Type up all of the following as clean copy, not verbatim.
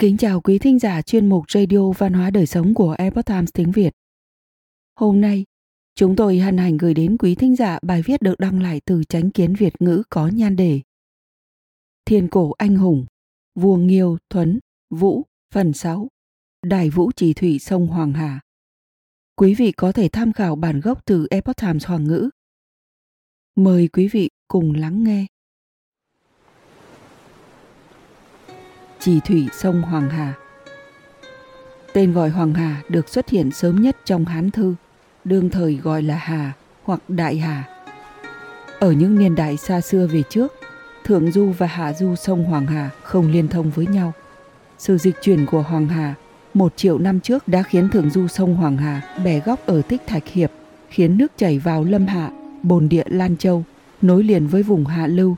Kính chào quý thính giả chuyên mục Radio Văn hóa Đời Sống của Epoch Times tiếng Việt. Hôm nay, chúng tôi hân hạnh gửi đến quý thính giả bài viết được đăng lại từ Chánh Kiến Việt ngữ có nhan đề Thiên cổ anh hùng, Vua Nghiêu, Thuấn, Vũ, phần 6, Đại Vũ chỉ thủy sông Hoàng Hà. Quý vị có thể tham khảo bản gốc từ Epoch Times Hoa ngữ. Mời quý vị cùng lắng nghe. Chỉ thủy sông Hoàng Hà. Tên gọi Hoàng Hà được xuất hiện sớm nhất trong Hán Thư, đương thời gọi là Hà hoặc Đại Hà. Ở những niên đại xa xưa về trước, Thượng Du và Hạ Du sông Hoàng Hà không liên thông với nhau. Sự dịch chuyển của Hoàng Hà 1.000.000 năm trước đã khiến Thượng Du sông Hoàng Hà bẻ góc ở Tích Thạch hiệp, khiến nước chảy vào Lâm Hạ, bồn địa Lan Châu, nối liền với vùng Hạ Lưu.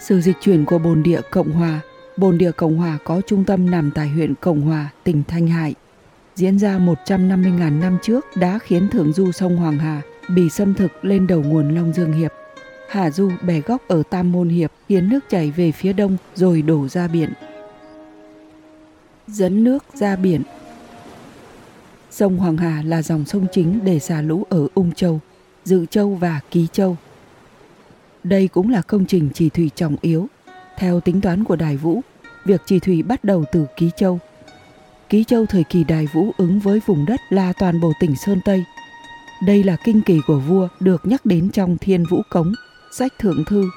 Sự dịch chuyển của bồn địa Cộng Hòa. Bồn địa Cộng Hòa có trung tâm nằm tại huyện Cộng Hòa, tỉnh Thanh Hải. Diễn ra 150.000 năm trước đã khiến Thượng Du sông Hoàng Hà bị xâm thực lên đầu nguồn Long Dương hiệp. Hạ Du bẻ góc ở Tam Môn hiệp khiến nước chảy về phía đông rồi đổ ra biển. Dẫn nước ra biển. Sông Hoàng Hà là dòng sông chính để xả lũ ở Ung Châu, Dự Châu và Ký Châu. Đây cũng là công trình chỉ thủy trọng yếu. Theo tính toán của Đại Vũ, việc chỉ thủy bắt đầu từ Ký Châu. Ký Châu thời kỳ Đại Vũ ứng với vùng đất là toàn bộ tỉnh Sơn Tây. Đây là kinh kỳ của vua được nhắc đến trong Thiên Vũ Cống, sách Thượng Thư,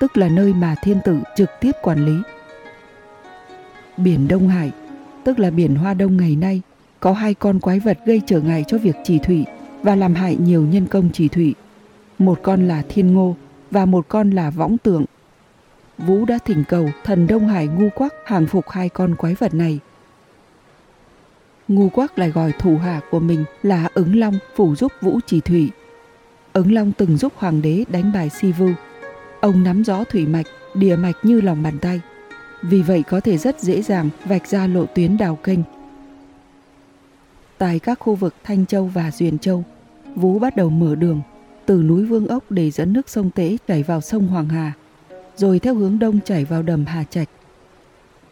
tức là nơi mà thiên tử trực tiếp quản lý. Biển Đông Hải, tức là biển Hoa Đông ngày nay, có hai con quái vật gây trở ngại cho việc chỉ thủy và làm hại nhiều nhân công chỉ thủy. Một con là Thiên Ngô và một con là Võng Tượng. Vũ đã thỉnh cầu thần Đông Hải Ngu Quắc hàng phục hai con quái vật này. Ngu Quắc lại gọi thủ hạ của mình là Ứng Long phụ giúp Vũ chỉ thủy. Ứng Long từng giúp hoàng đế đánh bại Si Vu. Ông nắm rõ thủy mạch, địa mạch như lòng bàn tay. Vì vậy có thể rất dễ dàng vạch ra lộ tuyến đào kênh. Tại các khu vực Thanh Châu và Duyên Châu, Vũ bắt đầu mở đường từ núi Vương Ốc để dẫn nước sông Tế chảy vào sông Hoàng Hà, rồi theo hướng đông chảy vào đầm Hà Trạch.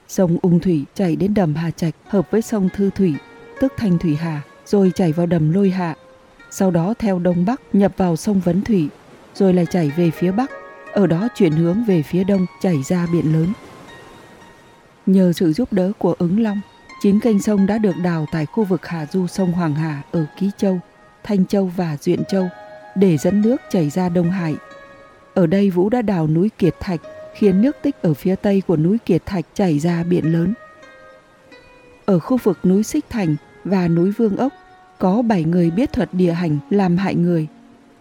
Sông Ung Thủy chảy đến đầm Hà Trạch hợp với sông Thư Thủy, tức Thanh Thủy Hà, rồi chảy vào đầm Lôi Hạ. Sau đó theo đông bắc nhập vào sông Vấn Thủy, rồi lại chảy về phía bắc, ở đó chuyển hướng về phía đông chảy ra biển lớn. Nhờ sự giúp đỡ của Ứng Long, 9 kênh sông đã được đào tại khu vực hạ du sông Hoàng Hà ở Ký Châu, Thanh Châu và Duyện Châu để dẫn nước chảy ra Đông Hải. Ở đây Vũ đã đào núi Kiệt Thạch, khiến nước tích ở phía tây của núi Kiệt Thạch chảy ra biển lớn. Ở khu vực núi Xích Thành và núi Vương Ốc, có 7 người biết thuật địa hành làm hại người.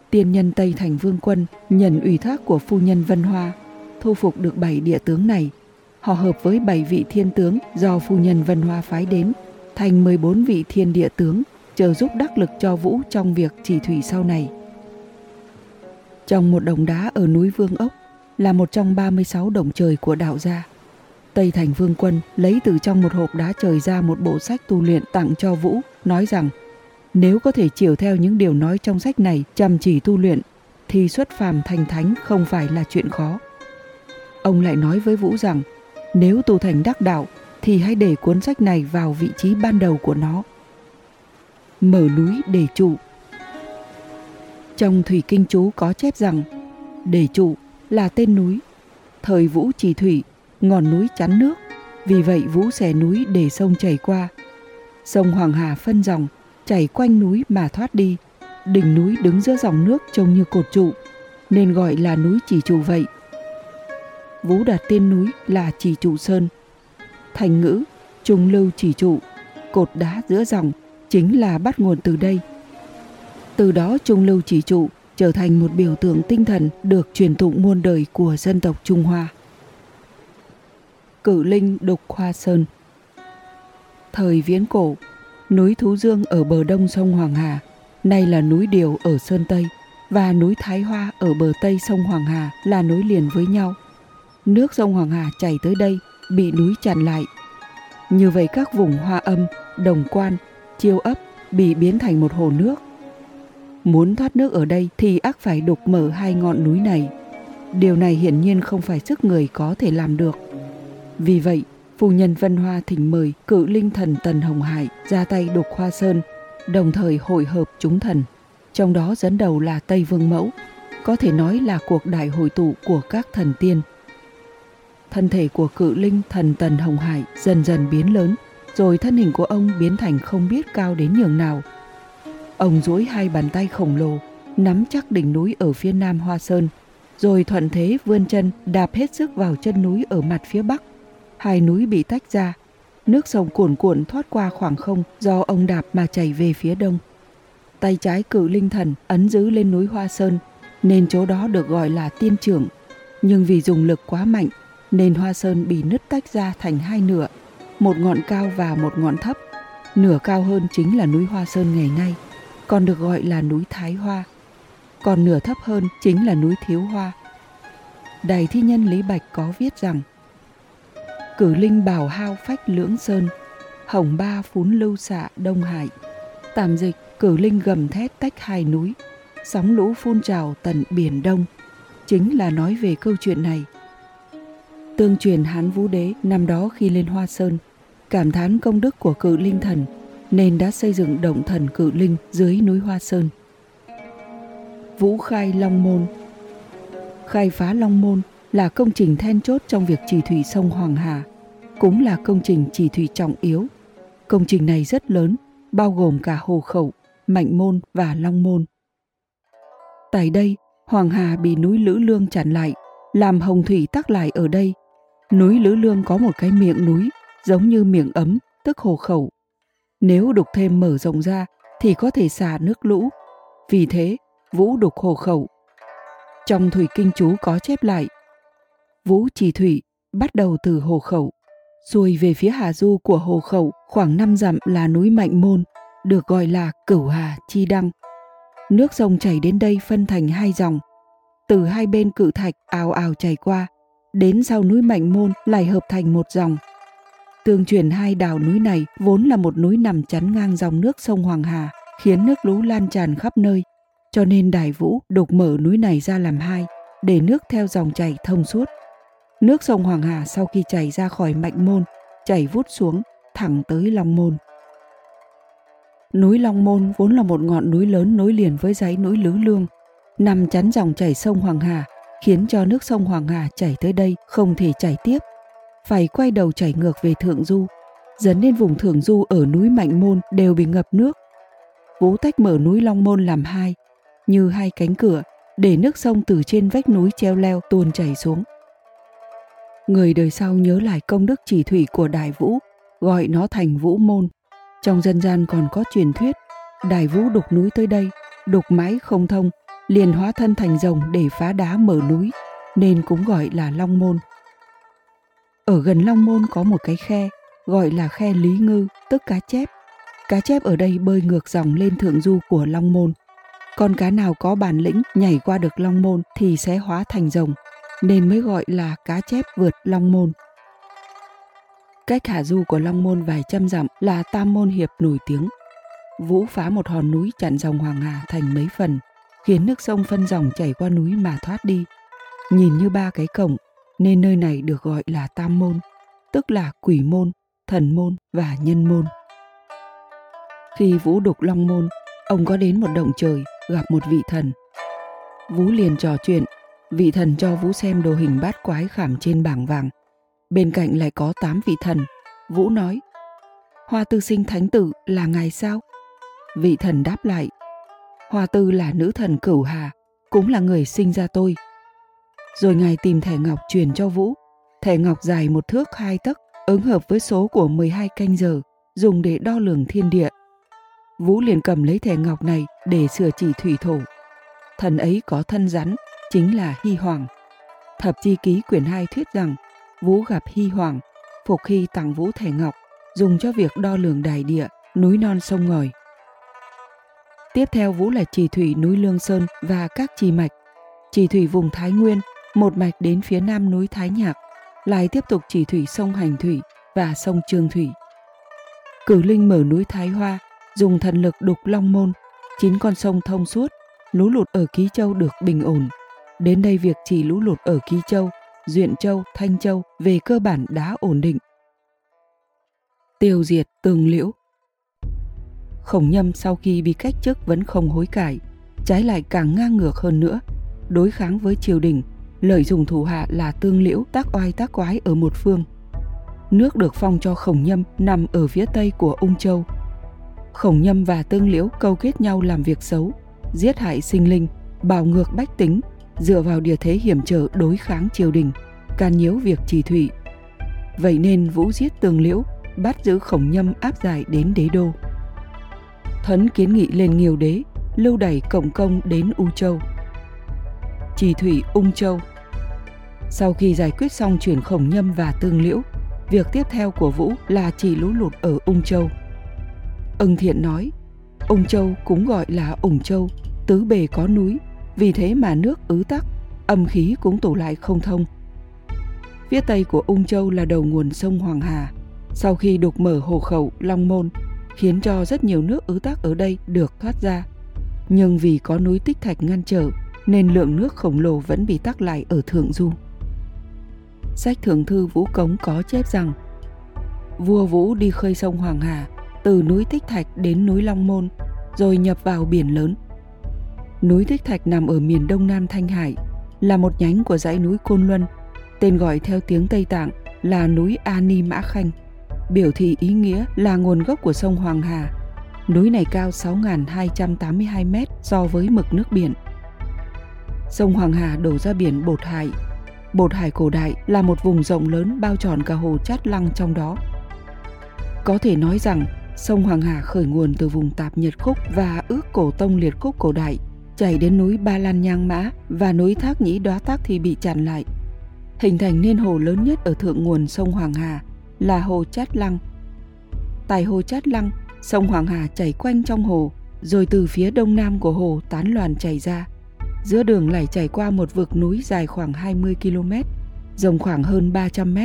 Tiên nhân Tây Thành Vương Quân nhận ủy thác của phu nhân Vân Hoa, thu phục được 7 địa tướng này. Họ hợp với 7 vị thiên tướng do phu nhân Vân Hoa phái đến, thành 14 vị thiên địa tướng, trợ giúp đắc lực cho Vũ trong việc chỉ thủy sau này. Trong một đồng đá ở núi Vương Ốc là một trong 36 đồng trời của đạo gia. Tây Thành Vương Quân lấy từ trong một hộp đá trời ra một bộ sách tu luyện tặng cho Vũ, nói rằng nếu có thể chiều theo những điều nói trong sách này chăm chỉ tu luyện, thì xuất phàm thành thánh không phải là chuyện khó. Ông lại nói với Vũ rằng nếu tu thành đắc đạo thì hãy để cuốn sách này vào vị trí ban đầu của nó. Mở núi để trụ. Trong Thủy kinh chú có chép rằng Để Trụ là tên núi. Thời Vũ chỉ thủy, ngọn núi chắn nước, vì vậy Vũ xẻ núi để sông chảy qua. Sông Hoàng Hà phân dòng, chảy quanh núi mà thoát đi. Đỉnh núi đứng giữa dòng nước trông như cột trụ, nên gọi là núi Chỉ Trụ vậy. Vũ đặt tên núi là Chỉ Trụ Sơn. Thành ngữ Trung Lưu Chỉ Trụ, cột đá giữa dòng, chính là bắt nguồn từ đây. Từ đó Trung Lưu Chỉ Trụ trở thành một biểu tượng tinh thần được truyền tụng muôn đời của dân tộc Trung Hoa. Cử Linh Đục Hoa Sơn. Thời viễn cổ, núi Thú Dương ở bờ đông sông Hoàng Hà, nay là núi Điều ở Sơn Tây, và núi Thái Hoa ở bờ tây sông Hoàng Hà là nối liền với nhau. Nước sông Hoàng Hà chảy tới đây, bị núi chặn lại. Như vậy các vùng Hoa Âm, Đồng Quan, Chiêu Ấp bị biến thành một hồ nước. Muốn thoát nước ở đây thì ác phải đục mở hai ngọn núi này. Điều này hiển nhiên không phải sức người có thể làm được. Vì vậy, phu nhân Vân Hoa thỉnh mời cự linh thần Tần Hồng Hải ra tay đục Hoa Sơn, đồng thời hội hợp chúng thần, trong đó dẫn đầu là Tây Vương Mẫu, có thể nói là cuộc đại hội tụ của các thần tiên. Thân thể của cự linh thần Tần Hồng Hải dần dần biến lớn, rồi thân hình của ông biến thành không biết cao đến nhường nào. Ông duỗi hai bàn tay khổng lồ, nắm chắc đỉnh núi ở phía nam Hoa Sơn, rồi thuận thế vươn chân đạp hết sức vào chân núi ở mặt phía bắc. Hai núi bị tách ra, nước sông cuồn cuộn thoát qua khoảng không do ông đạp mà chảy về phía đông. Tay trái cự linh thần ấn giữ lên núi Hoa Sơn, nên chỗ đó được gọi là Tiên Trưởng. Nhưng vì dùng lực quá mạnh, nên Hoa Sơn bị nứt tách ra thành hai nửa, một ngọn cao và một ngọn thấp. Nửa cao hơn chính là núi Hoa Sơn ngày nay, còn được gọi là núi Thái Hoa. Còn nửa thấp hơn chính là núi Thiếu Hoa. Đại thi nhân Lý Bạch có viết rằng: cử linh bào hao phách lưỡng sơn, hồng ba phún lưu xạ đông hải. Tạm dịch, cử linh gầm thét tách hai núi, sóng lũ phun trào tận biển đông, chính là nói về câu chuyện này. Tương truyền Hán Vũ Đế năm đó khi lên Hoa Sơn, cảm thán công đức của cự linh thần, nên đã xây dựng động thần cự linh dưới núi Hoa Sơn. Vũ khai Long Môn. Khai phá Long Môn là công trình then chốt trong việc trì thủy sông Hoàng Hà, cũng là công trình trì thủy trọng yếu. Công trình này rất lớn, bao gồm cả Hồ Khẩu, Mạnh Môn và Long Môn. Tại đây, Hoàng Hà bị núi Lữ Lương chặn lại, làm hồng thủy tắc lại ở đây. Núi Lữ Lương có một cái miệng núi, giống như miệng ấm, tức Hồ Khẩu. Nếu đục thêm mở rộng ra, thì có thể xả nước lũ. Vì thế, Vũ đục Hồ Khẩu. Trong Thủy Kinh Chú có chép lại: Vũ trì thủy, bắt đầu từ Hồ Khẩu, xuôi về phía Hà Du của Hồ Khẩu khoảng 5 dặm là núi Mạnh Môn, được gọi là Cửu Hà Chi Đăng. Nước sông chảy đến đây phân thành hai dòng, từ hai bên cự thạch ào ào chảy qua, đến sau núi Mạnh Môn lại hợp thành một dòng. Tương truyền hai đảo núi này vốn là một núi nằm chắn ngang dòng nước sông Hoàng Hà, khiến nước lũ lan tràn khắp nơi, cho nên Đại Vũ đục mở núi này ra làm hai, để nước theo dòng chảy thông suốt. Nước sông Hoàng Hà sau khi chảy ra khỏi Mạnh Môn, chảy vút xuống, thẳng tới Long Môn. Núi Long Môn vốn là một ngọn núi lớn nối liền với dãy núi Lứ Lương, nằm chắn dòng chảy sông Hoàng Hà, khiến cho nước sông Hoàng Hà chảy tới đây không thể chảy tiếp, phải quay đầu chảy ngược về Thượng Du, dẫn đến vùng Thượng Du ở núi Mạnh Môn đều bị ngập nước. Vũ tách mở núi Long Môn làm hai, như hai cánh cửa, để nước sông từ trên vách núi treo leo tuôn chảy xuống. Người đời sau nhớ lại công đức chỉ thủy của Đại Vũ, gọi nó thành Vũ Môn. Trong dân gian còn có truyền thuyết, Đại Vũ đục núi tới đây, đục mãi không thông, liền hóa thân thành rồng để phá đá mở núi, nên cũng gọi là Long Môn. Ở gần Long Môn có một cái khe, gọi là khe Lý Ngư, tức cá chép. Cá chép ở đây bơi ngược dòng lên Thượng Du của Long Môn. Con cá nào có bản lĩnh nhảy qua được Long Môn thì sẽ hóa thành rồng, nên mới gọi là cá chép vượt Long Môn. Cách Hạ Du của Long Môn vài trăm dặm là Tam Môn hiệp nổi tiếng. Vũ phá một hòn núi chặn dòng Hoàng Hà thành mấy phần, khiến nước sông phân dòng chảy qua núi mà thoát đi. Nhìn như ba cái cổng, nên nơi này được gọi là Tam Môn, tức là Quỷ Môn, Thần Môn và Nhân Môn. Khi Vũ đục Long Môn, ông có đến một động trời gặp một vị thần. Vũ liền trò chuyện. Vị thần cho Vũ xem đồ hình bát quái khảm trên bảng vàng. Bên cạnh lại có 8 vị thần. Vũ nói: Hoa Tư Sinh Thánh Tử là ngài sao? Vị thần đáp lại: Hoa Tư là nữ thần Cửu Hà, cũng là người sinh ra tôi. Rồi ngài tìm thẻ ngọc truyền cho Vũ. Thẻ ngọc dài 1 thước 2 tấc, ứng hợp với số của 12 canh giờ, dùng để đo lường thiên địa. Vũ liền cầm lấy thẻ ngọc này để sửa chỉ thủy thổ. Thần ấy có thân rắn, chính là Hy Hoàng. Thập chi ký quyển 2 thuyết rằng Vũ gặp Hy Hoàng, phục Hy tặng Vũ thẻ ngọc, dùng cho việc đo lường đại địa, núi non sông ngòi. Tiếp theo Vũ là trì thủy núi Lương Sơn và các trì mạch. Trì thủy vùng Thái Nguyên, một mạch đến phía nam núi Thái Nhạc, lại tiếp tục trì thủy sông Hành Thủy và sông Trường Thủy. Cử linh mở núi Thái Hoa, dùng thần lực đục Long Môn, 9 con sông thông suốt, lũ lụt ở Ký Châu được bình ổn. Đến đây việc trì lũ lụt ở Ký Châu, Duyện Châu, Thanh Châu về cơ bản đã ổn định. tiêu diệt Tương Liễu. Khổng Nhâm sau khi bị cách chức vẫn không hối cải, trái lại càng ngang ngược hơn nữa, đối kháng với triều đình, lợi dụng thủ hạ là Tương Liễu tác oai tác quái ở một phương. Nước được phong cho Khổng Nhâm nằm ở phía tây của Ung Châu. Khổng Nhâm và Tương Liễu câu kết nhau làm việc xấu, giết hại sinh linh, bào ngược bách tính, dựa vào địa thế hiểm trở đối kháng triều đình, can nhiễu việc trì thủy. Vậy nên Vũ giết Tương Liễu, bắt giữ Khổng Nhâm áp giải đến đế đô. Thuấn kiến nghị lên Nghiêu đế, lưu đẩy Cộng Công đến U Châu, trì thủy Ung Châu. Sau khi giải quyết xong chuyển Khổng Nhâm và Tương Liễu, việc tiếp theo của Vũ là trì lũ lụt ở Ung Châu. Ưng Thiện nói, Ung Châu cũng gọi là Ủng Châu, tứ bề có núi, vì thế mà nước ứ tắc, âm khí cũng tụ lại không thông. Phía tây của Ung Châu là đầu nguồn sông Hoàng Hà. Sau khi đục mở hồ khẩu Long Môn, khiến cho rất nhiều nước ứ tắc ở đây được thoát ra. Nhưng vì có núi Tích Thạch ngăn trở, nên lượng nước khổng lồ vẫn bị tắc lại ở thượng du. Sách Thượng Thư Vũ Cống có chép rằng, vua Vũ đi khơi sông Hoàng Hà, từ núi Tích Thạch đến núi Long Môn, rồi nhập vào biển lớn. Núi Tích Thạch nằm ở miền đông nam Thanh Hải, là một nhánh của dãy núi Côn Luân, tên gọi theo tiếng Tây Tạng là núi Ani Mã Khanh, biểu thị ý nghĩa là nguồn gốc của sông Hoàng Hà. Núi này cao 6.282 mét so với mực nước biển. Sông Hoàng Hà đổ ra biển Bột Hải. Bột Hải cổ đại là một vùng rộng lớn bao tròn cả hồ Chát Lăng trong đó. Có thể nói rằng sông Hoàng Hà khởi nguồn từ vùng Tạp Nhật Khúc và Ước Cổ Tông Liệt Khúc cổ đại, chảy đến núi Ba Lan Nhang Mã và núi Thác Nhĩ Đoá Tác thì bị chặn lại, hình thành nên hồ lớn nhất ở thượng nguồn sông Hoàng Hà là hồ Chát Lăng. Tại hồ Chát Lăng, sông Hoàng Hà chảy quanh trong hồ, rồi từ phía đông nam của hồ tán loàn chảy ra. Giữa đường lại chảy qua một vực núi dài khoảng 20 km, rộng khoảng hơn 300 m,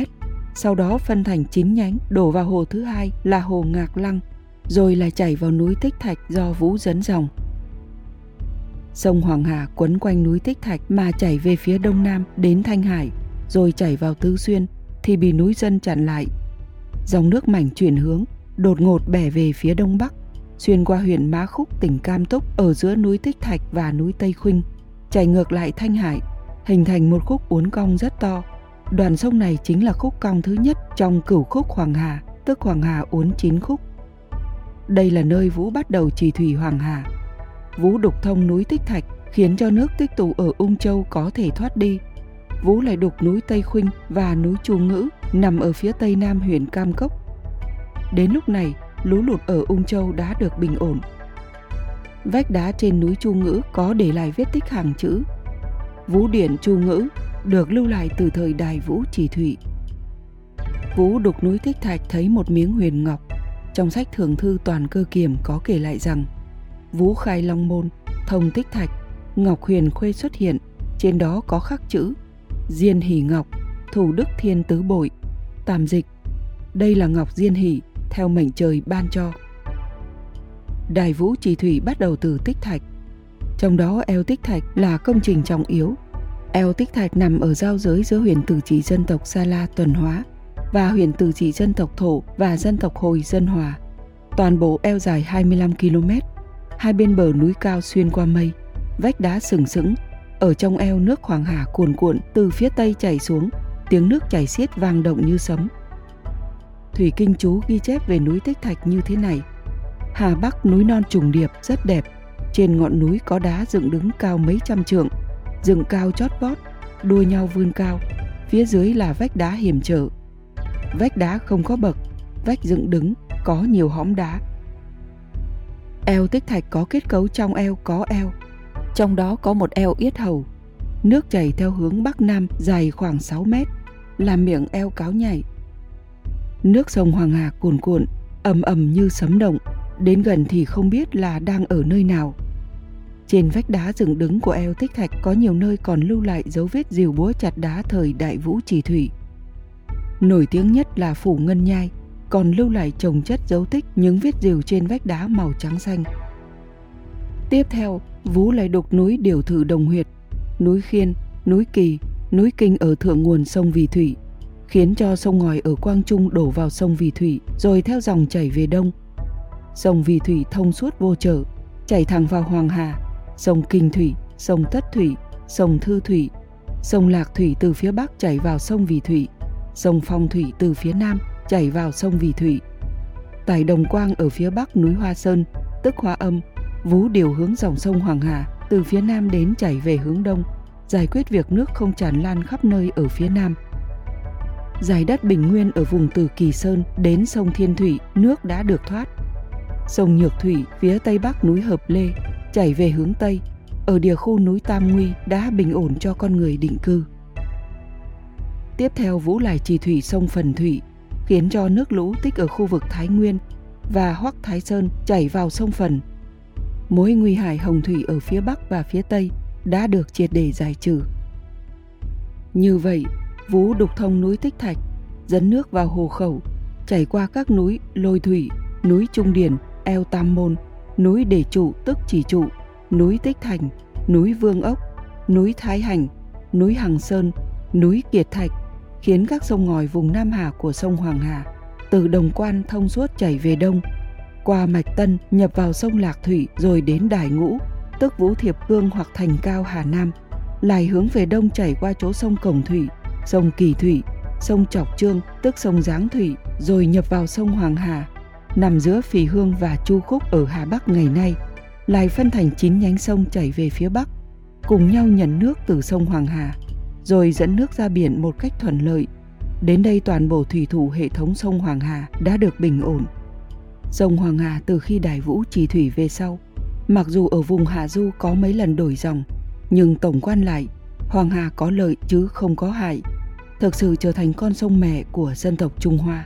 sau đó phân thành 9 nhánh đổ vào hồ thứ hai là hồ Ngạc Lăng, rồi lại chảy vào núi Tích Thạch do Vũ dẫn dòng. Sông Hoàng Hà quấn quanh núi Tích Thạch mà chảy về phía đông nam đến Thanh Hải, rồi chảy vào Tứ Xuyên thì bị núi dân chặn lại. Dòng nước mảnh chuyển hướng, đột ngột bẻ về phía đông bắc, xuyên qua huyện Mã Khúc tỉnh Cam Túc ở giữa núi Tích Thạch và núi Tây Khuynh, chảy ngược lại Thanh Hải, hình thành một khúc uốn cong rất to. Đoạn sông này chính là khúc cong thứ nhất trong cửu khúc Hoàng Hà, tức Hoàng Hà uốn 9 khúc. Đây là nơi Vũ bắt đầu trì thủy Hoàng Hà. Vũ đục thông núi Tích Thạch, khiến cho nước tích tụ ở Ung Châu có thể thoát đi. Vũ lại đục núi Tây Khuynh và núi Chu Ngữ nằm ở phía tây nam huyện Cam Cốc. Đến lúc này, lũ lụt ở Ung Châu đã được bình ổn. Vách đá trên núi Chu Ngữ có để lại vết tích hàng chữ. Vũ điện Chu Ngữ được lưu lại từ thời Đại Vũ trì thủy. Vũ đục núi Tích Thạch thấy một miếng huyền ngọc. Trong sách Thường Thư Toàn Cơ Kiểm có kể lại rằng Vũ khai Long Môn, thông Tích Thạch, ngọc huyền khuê xuất hiện, trên đó có khắc chữ Diên Hỷ Ngọc, Thủ Đức Thiên Tứ Bội, tạm dịch. Đây là ngọc Diên Hỷ, theo mệnh trời ban cho. Đại Vũ trì thủy bắt đầu từ Tích Thạch. Trong đó eo Tích Thạch là công trình trọng yếu. Eo Tích Thạch nằm ở giao giới giữa huyện Tử Chỉ dân tộc Sa La Tuần Hóa và huyện Tử Chỉ dân tộc Thổ và dân tộc Hồi Dân Hòa. Toàn bộ eo dài 25 km. Hai bên bờ núi cao xuyên qua mây, vách đá sừng sững. Ở trong eo nước Hoàng Hà cuồn cuộn từ phía tây chảy xuống, tiếng nước chảy xiết vang động như sấm. Thủy Kinh Chú ghi chép về núi Tích Thạch như thế này. Hà Bắc núi non trùng điệp rất đẹp, trên ngọn núi có đá dựng đứng cao mấy trăm trượng, dựng cao chót vót, đua nhau vươn cao, phía dưới là vách đá hiểm trở. Vách đá không có bậc, vách dựng đứng, có nhiều hõm đá. Eo Tích Thạch có kết cấu trong eo có eo, trong đó có một eo yết hầu. Nước chảy theo hướng Bắc Nam dài khoảng 6 mét, là miệng eo cáo nhảy. Nước sông Hoàng Hà cuồn cuộn, ầm ầm như sấm động, đến gần thì không biết là đang ở nơi nào. Trên vách đá dựng đứng của eo Tích Thạch có nhiều nơi còn lưu lại dấu vết rìu búa chặt đá thời Đại Vũ trì thủy. Nổi tiếng nhất là phủ Ngân Nhai, còn lưu lại chồng chất dấu tích những vết rìu trên vách đá màu trắng xanh. Tiếp theo, Vũ lại đục núi Điều Thử Đồng Huyệt, núi Khiên, núi Kỳ, núi Kinh ở thượng nguồn sông Vì Thủy, khiến cho sông ngòi ở Quang Trung đổ vào sông Vì Thủy rồi theo dòng chảy về đông. Sông Vì Thủy thông suốt vô trở, chảy thẳng vào Hoàng Hà. Sông Kinh Thủy, sông Tất Thủy, sông Thư Thủy, sông Lạc Thủy từ phía bắc chảy vào sông Vì Thủy, sông Phong Thủy từ phía nam chảy vào sông Vì Thủy. Tại Đồng Quang ở phía bắc núi Hoa Sơn, tức Hoa Âm, Vũ điều hướng dòng sông Hoàng Hà từ phía nam đến chảy về hướng đông, giải quyết việc nước không tràn lan khắp nơi ở phía nam. Giải đất bình nguyên ở vùng từ Kỳ Sơn đến sông Thiên Thủy, nước đã được thoát. Sông Nhược Thủy phía tây bắc núi Hợp Lê chảy về hướng tây, ở địa khu núi Tam Nguy đã bình ổn cho con người định cư. Tiếp theo Vũ Lải Trì Thủy sông Phần Thủy, khiến cho nước lũ tích ở khu vực Thái Nguyên và Hoắc Thái Sơn chảy vào sông Phần. Mối nguy hại Hồng Thủy ở phía bắc và phía tây đã được triệt để giải trừ. Như vậy, Vũ đục thông núi Tích Thạch, dẫn nước vào Hồ Khẩu, chảy qua các núi Lôi Thủy, núi Trung Điển, eo Tam Môn, núi Đề Trụ tức Chỉ Trụ, núi Tích Thành, núi Vương Ốc, núi Thái Hành, núi Hằng Sơn, núi Kiệt Thạch, khiến các sông ngòi vùng Nam Hà của sông Hoàng Hà từ Đồng Quan thông suốt chảy về đông, qua Mạch Tân nhập vào sông Lạc Thủy rồi đến Đài Ngũ, tức Vũ Thiệp Cương hoặc Thành Cao Hà Nam, lại hướng về đông chảy qua chỗ sông Cổng Thủy, sông Kỳ Thủy, sông Trọc Trương tức sông Giáng Thủy rồi nhập vào sông Hoàng Hà, nằm giữa Phì Hương và Chu Khúc ở Hà Bắc ngày nay, lại phân thành 9 nhánh sông chảy về phía bắc, cùng nhau nhận nước từ sông Hoàng Hà, rồi dẫn nước ra biển một cách thuận lợi. Đến đây toàn bộ thủy thủ hệ thống sông Hoàng Hà đã được bình ổn. Sông Hoàng Hà từ khi Đại Vũ trì thủy về sau, mặc dù ở vùng hạ du có mấy lần đổi dòng, nhưng tổng quan lại, Hoàng Hà có lợi chứ không có hại, thực sự trở thành con sông mẹ của dân tộc Trung Hoa.